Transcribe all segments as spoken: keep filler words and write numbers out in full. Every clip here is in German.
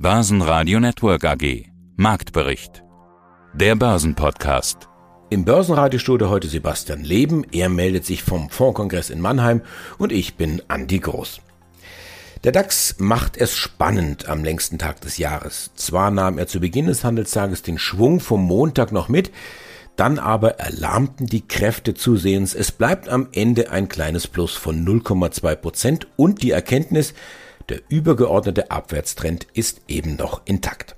Börsenradio Network A G. Marktbericht. Der Börsenpodcast. Im Börsenradiostudio heute Sebastian Leben. Er meldet sich vom Fondskongress in Mannheim und ich bin Andi Groß. Der DAX macht es spannend am längsten Tag des Jahres. Zwar nahm er zu Beginn des Handelstages den Schwung vom Montag noch mit, dann aber erlahmten die Kräfte zusehends. Es bleibt am Ende ein kleines Plus von null Komma zwei Prozent und die Erkenntnis, der übergeordnete Abwärtstrend ist eben noch intakt.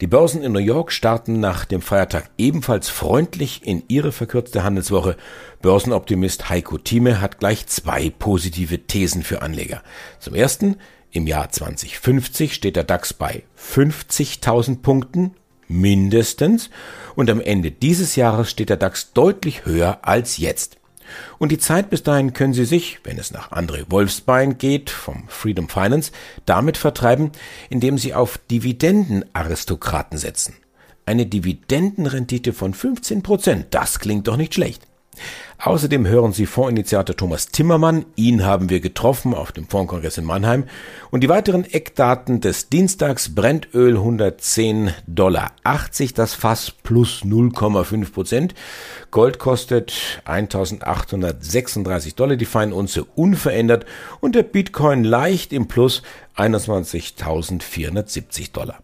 Die Börsen in New York starten nach dem Feiertag ebenfalls freundlich in ihre verkürzte Handelswoche. Börsenoptimist Heiko Thieme hat gleich zwei positive Thesen für Anleger. Zum ersten, im Jahr zwanzig fünfzig steht der DAX bei fünfzigtausend Punkten. Mindestens. Und am Ende dieses Jahres steht der DAX deutlich höher als jetzt. Und die Zeit bis dahin können Sie sich, wenn es nach André Wolfsbein geht, vom Freedom Finance, damit vertreiben, indem Sie auf Dividendenaristokraten setzen. Eine Dividendenrendite von fünfzehn Prozent, das klingt doch nicht schlecht. Außerdem hören Sie Fondsinitiator Thomas Timmermann, ihn haben wir getroffen auf dem Fondskongress in Mannheim. Und die weiteren Eckdaten des Dienstags: Brentöl hundertzehn Dollar achtzig, das Fass plus null Komma fünf Prozent. Gold kostet eintausendachthundertsechsunddreißig Dollar, die Feinunze unverändert. Und der Bitcoin leicht im Plus, einundzwanzigtausendvierhundertsiebzig Dollar.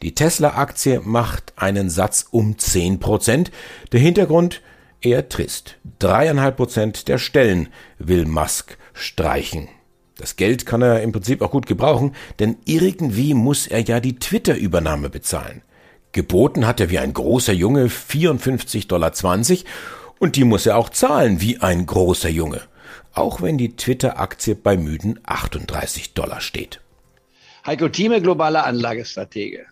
Die Tesla-Aktie macht einen Satz um zehn Prozent. Der Hintergrund: eher trist. drei Komma fünf Prozent der Stellen will Musk streichen. Das Geld kann er im Prinzip auch gut gebrauchen, denn irgendwie muss er ja die Twitter-Übernahme bezahlen. Geboten hat er wie ein großer Junge vierundfünfzig Komma zwanzig Dollar und die muss er auch zahlen wie ein großer Junge. Auch wenn die Twitter-Aktie bei müden achtunddreißig Dollar steht. Heiko Thieme, globaler Anlagestratege.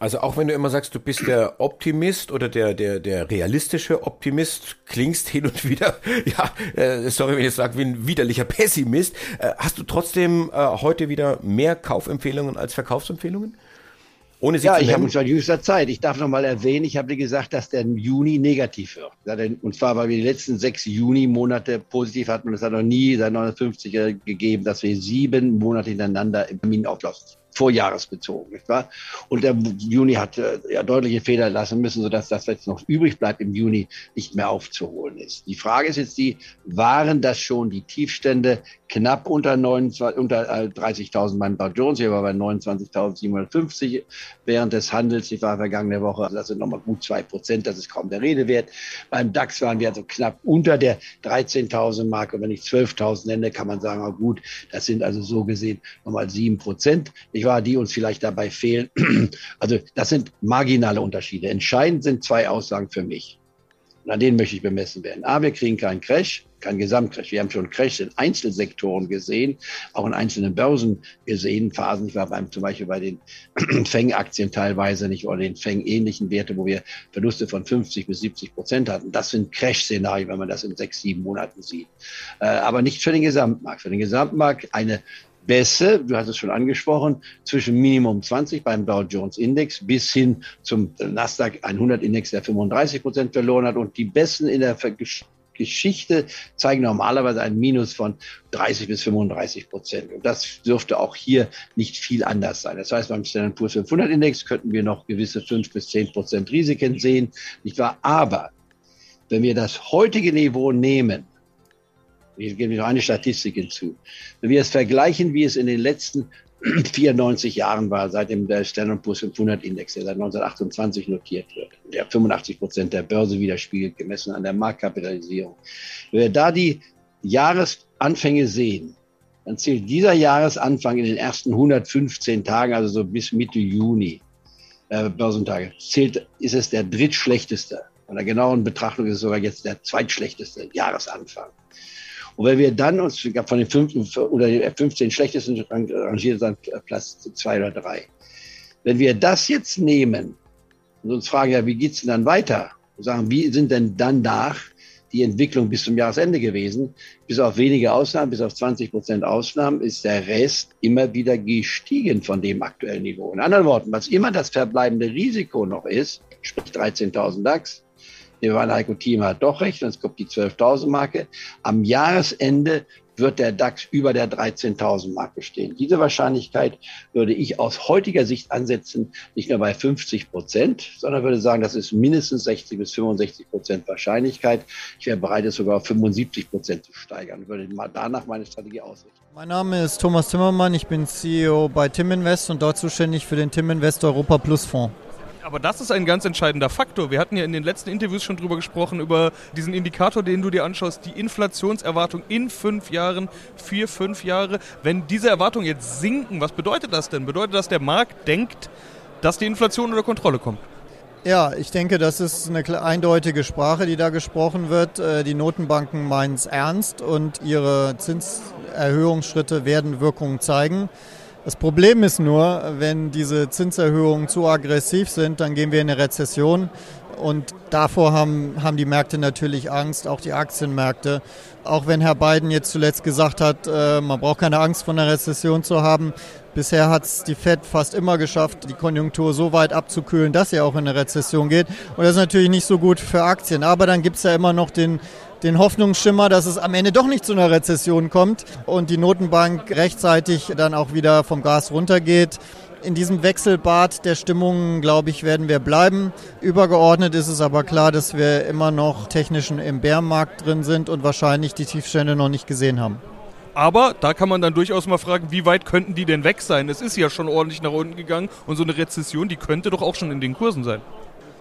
Also auch wenn du immer sagst, du bist der Optimist oder der der der realistische Optimist, klingst hin und wieder, ja, äh, sorry, wenn ich jetzt sage, wie ein widerlicher Pessimist, äh, hast du trotzdem äh, heute wieder mehr Kaufempfehlungen als Verkaufsempfehlungen? Ohne sie ja, zu ich habe schon jüngster Zeit. Ich darf noch mal erwähnen, ich habe dir gesagt, dass der Juni negativ wird. Und zwar, weil wir die letzten sechs Juni-Monate positiv hatten und es hat noch nie seit neunzehnhundertfünfzig gegeben, dass wir sieben Monate hintereinander im Terminauflauf sind. Vorjahresbezogen, nicht wahr? Und der Juni hat äh, ja deutliche Fehler lassen müssen, sodass das, was jetzt noch übrig bleibt im Juni, nicht mehr aufzuholen ist. Die Frage ist jetzt die, waren das schon die Tiefstände knapp unter, unter dreißigtausend beim Dow Jones? Hier war bei neunundzwanzigtausendsiebenhundertfünfzig während des Handels, die war vergangene Woche, also das sind nochmal gut zwei Prozent, das ist kaum der Rede wert. Beim DAX waren wir also knapp unter der dreizehntausend Marke, und wenn ich zwölftausend nenne, kann man sagen, oh gut, das sind also so gesehen nochmal sieben Prozent. Ich war, die uns vielleicht dabei fehlen. Also das sind marginale Unterschiede. Entscheidend sind zwei Aussagen für mich. Und an denen möchte ich bemessen werden. A, wir kriegen keinen Crash, keinen Gesamtcrash. Wir haben schon Crash in Einzelsektoren gesehen, auch in einzelnen Börsen gesehen, Phasen. Ich war beim, zum Beispiel bei den Feng-Aktien teilweise nicht oder den Feng-ähnlichen Werte, wo wir Verluste von fünfzig bis siebzig Prozent hatten. Das sind Crash-Szenarien, wenn man das in sechs, sieben Monaten sieht. Äh, aber nicht für den Gesamtmarkt. Für den Gesamtmarkt eine Bässe, du hast es schon angesprochen, zwischen Minimum zwanzig beim Dow Jones Index bis hin zum Nasdaq hundert Index, der fünfunddreißig Prozent verloren hat. Und die Besten in der Vergeschichte Geschichte zeigen normalerweise ein Minus von dreißig bis fünfunddreißig Prozent. Und das dürfte auch hier nicht viel anders sein. Das heißt, beim Standard and Poor's fünfhundert Index könnten wir noch gewisse fünf bis zehn Prozent Risiken sehen, nicht wahr? Aber wenn wir das heutige Niveau nehmen, ich gebe noch eine Statistik hinzu. Wenn wir es vergleichen, wie es in den letzten vierundneunzig Jahren war, seit dem Standard and Poor's fünfhundert Index, der seit neunzehnhundertachtundzwanzig notiert wird, der fünfundachtzig Prozent der Börse widerspiegelt, gemessen an der Marktkapitalisierung. Wenn wir da die Jahresanfänge sehen, dann zählt dieser Jahresanfang in den ersten hundertfünfzehn Tagen, also so bis Mitte Juni, äh, Börsentage, zählt, ist es der drittschlechteste. Bei der genauen Betrachtung ist es sogar jetzt der zweitschlechteste Jahresanfang. Und wenn wir dann uns von den fünf oder den fünfzehn schlechtesten rangiert sind, Platz zwei oder drei. Wenn wir das jetzt nehmen und uns fragen, ja, wie geht's denn dann weiter? Und sagen, wie sind denn danach die Entwicklung bis zum Jahresende gewesen? Bis auf wenige Ausnahmen, bis auf zwanzig Prozent Ausnahmen, ist der Rest immer wieder gestiegen von dem aktuellen Niveau. In anderen Worten, was immer das verbleibende Risiko noch ist, sprich dreizehntausend DAX, wir waren, Heiko Thieme hat doch recht, und es kommt die zwölftausend Marke. Am Jahresende wird der DAX über der dreizehntausend Marke stehen. Diese Wahrscheinlichkeit würde ich aus heutiger Sicht ansetzen, nicht nur bei fünfzig Prozent, sondern würde sagen, das ist mindestens sechzig bis fünfundsechzig Prozent Wahrscheinlichkeit. Ich wäre bereit, es sogar auf fünfundsiebzig Prozent zu steigern und würde danach meine Strategie ausrichten. Mein Name ist Thomas Timmermann, ich bin C E O bei Tim Invest und dort zuständig für den Tim Invest Europa Plus Fonds. Aber das ist ein ganz entscheidender Faktor. Wir hatten ja in den letzten Interviews schon drüber gesprochen, über diesen Indikator, den du dir anschaust, die Inflationserwartung in fünf Jahren, vier, fünf Jahre. Wenn diese Erwartungen jetzt sinken, was bedeutet das denn? Bedeutet das, der Markt denkt, dass die Inflation unter Kontrolle kommt? Ja, ich denke, das ist eine eindeutige Sprache, die da gesprochen wird. Die Notenbanken meinen es ernst und ihre Zinserhöhungsschritte werden Wirkung zeigen. Das Problem ist nur, wenn diese Zinserhöhungen zu aggressiv sind, dann gehen wir in eine Rezession und davor haben, haben die Märkte natürlich Angst, auch die Aktienmärkte. Auch wenn Herr Biden jetzt zuletzt gesagt hat, man braucht keine Angst vor einer Rezession zu haben. Bisher hat es die Fed fast immer geschafft, die Konjunktur so weit abzukühlen, dass sie auch in eine Rezession geht. Und das ist natürlich nicht so gut für Aktien, aber dann gibt es ja immer noch den den Hoffnungsschimmer, dass es am Ende doch nicht zu einer Rezession kommt und die Notenbank rechtzeitig dann auch wieder vom Gas runtergeht. In diesem Wechselbad der Stimmungen, glaube ich, werden wir bleiben. Übergeordnet ist es aber klar, dass wir immer noch technisch im Bärenmarkt drin sind und wahrscheinlich die Tiefstände noch nicht gesehen haben. Aber da kann man dann durchaus mal fragen, wie weit könnten die denn weg sein? Es ist ja schon ordentlich nach unten gegangen und so eine Rezession, die könnte doch auch schon in den Kursen sein.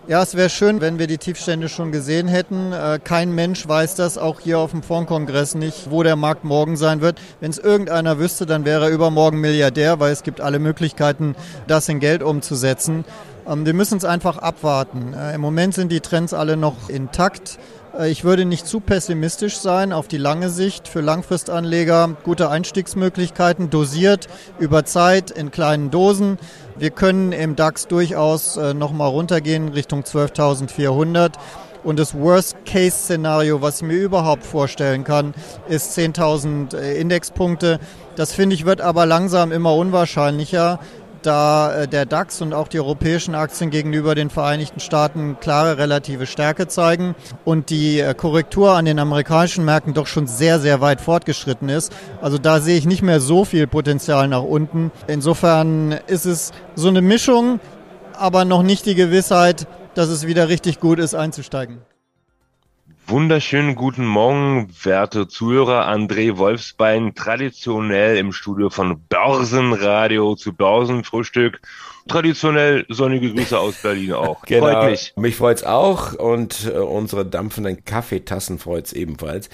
Ja, es wäre schön, wenn wir die Tiefstände schon gesehen hätten. Kein Mensch weiß das, auch hier auf dem Fondskongress nicht, wo der Markt morgen sein wird. Wenn es irgendeiner wüsste, dann wäre er übermorgen Milliardär, weil es gibt alle Möglichkeiten, das in Geld umzusetzen. Wir müssen es einfach abwarten. Im Moment sind die Trends alle noch intakt. Ich würde nicht zu pessimistisch sein auf die lange Sicht. Für Langfristanleger gute Einstiegsmöglichkeiten, dosiert, über Zeit, in kleinen Dosen. Wir können im DAX durchaus nochmal runtergehen Richtung zwölftausendvierhundert. Und das Worst-Case-Szenario, was ich mir überhaupt vorstellen kann, ist zehntausend Indexpunkte. Das, finde ich, wird aber langsam immer unwahrscheinlicher, da der DAX und auch die europäischen Aktien gegenüber den Vereinigten Staaten klare relative Stärke zeigen und die Korrektur an den amerikanischen Märkten doch schon sehr, sehr weit fortgeschritten ist. Also da sehe ich nicht mehr so viel Potenzial nach unten. Insofern ist es so eine Mischung, aber noch nicht die Gewissheit, dass es wieder richtig gut ist, einzusteigen. Wunderschönen guten Morgen, werte Zuhörer. André Wolfsbein, traditionell im Studio von Börsenradio zu Börsenfrühstück. Traditionell sonnige Grüße aus Berlin auch. Genau. Freut mich. Mich freut's auch und äh, unsere dampfenden Kaffeetassen freut's ebenfalls.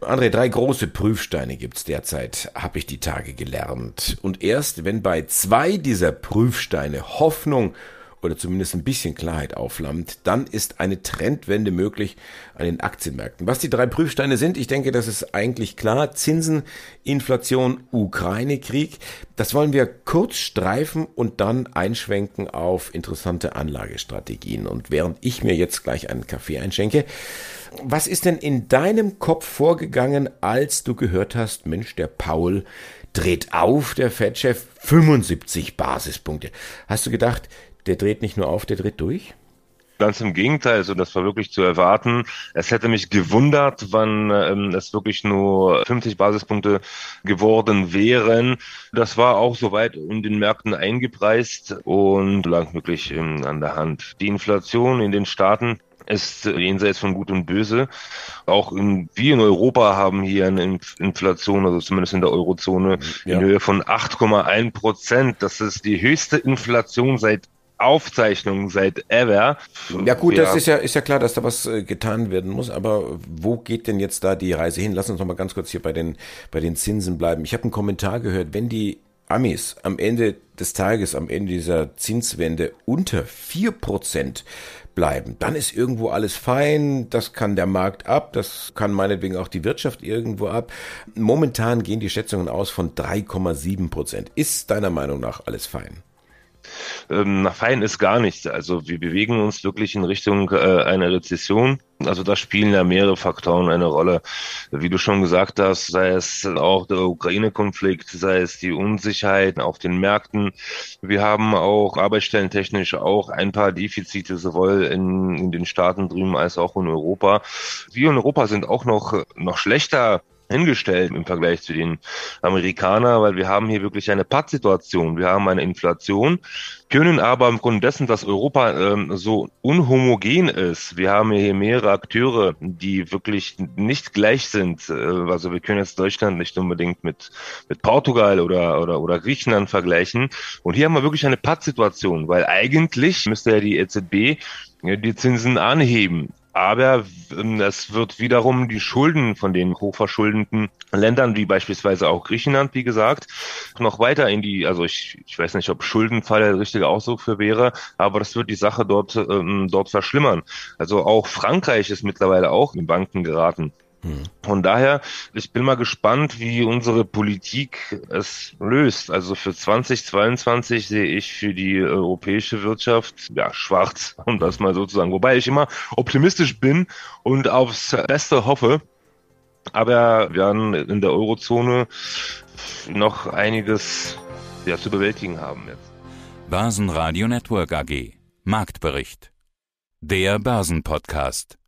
André, drei große Prüfsteine gibt's derzeit, habe ich die Tage gelernt. Und erst wenn bei zwei dieser Prüfsteine Hoffnung oder zumindest ein bisschen Klarheit aufflammt, dann ist eine Trendwende möglich an den Aktienmärkten. Was die drei Prüfsteine sind, ich denke, das ist eigentlich klar. Zinsen, Inflation, Ukraine-Krieg. Das wollen wir kurz streifen und dann einschwenken auf interessante Anlagestrategien. Und während ich mir jetzt gleich einen Kaffee einschenke, was ist denn in deinem Kopf vorgegangen, als du gehört hast, Mensch, der Powell dreht auf, der Fed-Chef, fünfundsiebzig Basispunkte. Hast du gedacht, der dreht nicht nur auf, der dreht durch? Ganz im Gegenteil, so das war wirklich zu erwarten. Es hätte mich gewundert, wann ähm, es wirklich nur fünfzig Basispunkte geworden wären. Das war auch soweit in den Märkten eingepreist und lag wirklich ähm, an der Hand. Die Inflation in den Staaten ist jenseits von Gut und Böse. Auch in, wir in Europa haben hier eine Inflation, also zumindest in der Eurozone, ja, in Höhe von acht Komma eins Prozent. Das ist die höchste Inflation seit Aufzeichnungen seit ever. Ja gut, ja. das ist ja ist ja klar, dass da was getan werden muss, aber wo geht denn jetzt da die Reise hin? Lass uns noch mal ganz kurz hier bei den bei den Zinsen bleiben. Ich habe einen Kommentar gehört, wenn die Amis am Ende des Tages, am Ende dieser Zinswende unter vier Prozent bleiben, dann ist irgendwo alles fein, das kann der Markt ab, das kann meinetwegen auch die Wirtschaft irgendwo ab. Momentan gehen die Schätzungen aus von drei Komma sieben Prozent. Ist deiner Meinung nach alles fein? Nach fein ist gar nichts. Also wir bewegen uns wirklich in Richtung äh, einer Rezession. Also da spielen ja mehrere Faktoren eine Rolle. Wie du schon gesagt hast, sei es auch der Ukraine-Konflikt, sei es die Unsicherheit auf den Märkten. Wir haben auch arbeitsstellentechnisch auch ein paar Defizite, sowohl in, in den Staaten drüben als auch in Europa. Wir in Europa sind auch noch, noch schlechter hingestellt im Vergleich zu den Amerikanern, weil wir haben hier wirklich eine Pattsituation. Wir haben eine Inflation, können aber im Grunde dessen, dass Europa ähm, so unhomogen ist, wir haben hier mehrere Akteure, die wirklich nicht gleich sind. Äh, also wir können jetzt Deutschland nicht unbedingt mit mit Portugal oder oder oder Griechenland vergleichen. Und hier haben wir wirklich eine Pattsituation, weil eigentlich müsste ja die E Z B die Zinsen anheben. Aber es wird wiederum die Schulden von den hochverschuldeten Ländern, wie beispielsweise auch Griechenland, wie gesagt, noch weiter in die, also ich, ich weiß nicht, ob Schuldenfall der richtige Ausdruck für wäre, aber das wird die Sache dort, ähm, dort verschlimmern. Also auch Frankreich ist mittlerweile auch in Banken geraten. Von daher, ich bin mal gespannt, wie unsere Politik es löst. Also für zwanzig zweiundzwanzig sehe ich für die europäische Wirtschaft, ja, schwarz, um das mal so zu sagen. Wobei ich immer optimistisch bin und aufs Beste hoffe. Aber wir werden in der Eurozone noch einiges, ja, zu bewältigen haben jetzt. Börsenradio Network A G. Marktbericht. Der Börsenpodcast.